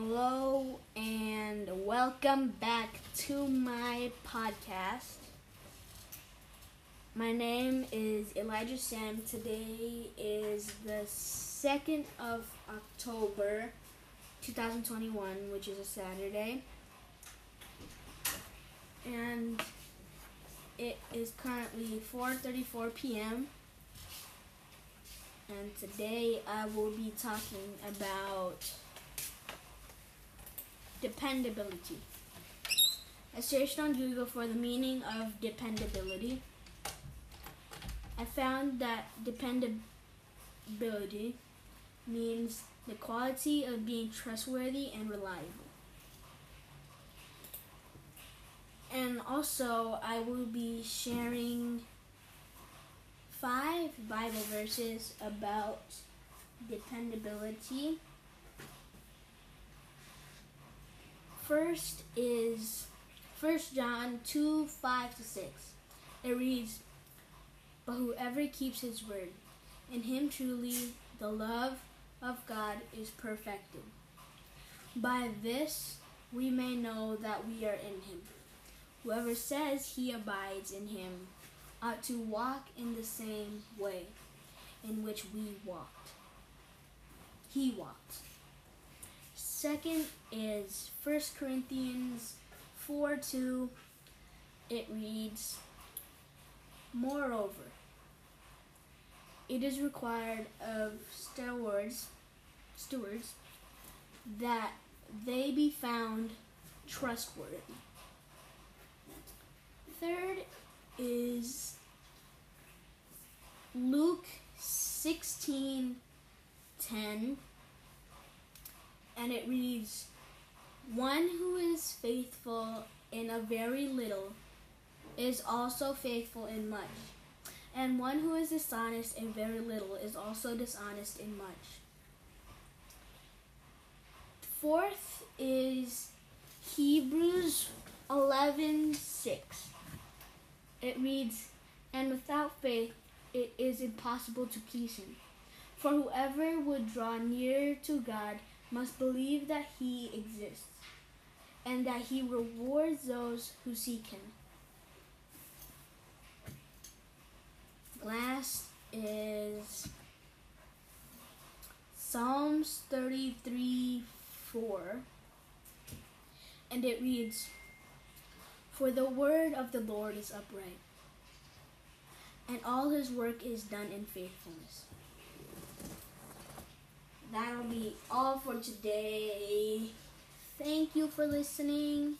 Hello and welcome back to my podcast. My name is Elijah Sam. Today is the 2nd of October 2021, which is a Saturday. And it is currently 4:34 p.m. And today I will be talking about dependability. I searched on Google for the meaning of dependability. I found that dependability means the quality of being trustworthy and reliable. And also, I will be sharing 5 Bible verses about dependability. First is 1 John 2:5-6. It reads, "But whoever keeps his word, in him truly the love of God is perfected. By this we may know that we are in him. Whoever says he abides in him ought to walk in the same way in which we walked. He walked." Second is 1 Corinthians 4:2. It reads, "Moreover, it is required of stewards that they be found trustworthy." Third is Luke 16:10. And it reads, "One who is faithful in a very little is also faithful in much. And one who is dishonest in very little is also dishonest in much." Fourth is Hebrews 11:6. It reads, "And without faith it is impossible to please him. For whoever would draw near to God must believe that he exists, and that he rewards those who seek him." Last is Psalms 33:4, and it reads, "For the word of the Lord is upright, and all his work is done in faithfulness." That'll be all for today. Thank you for listening.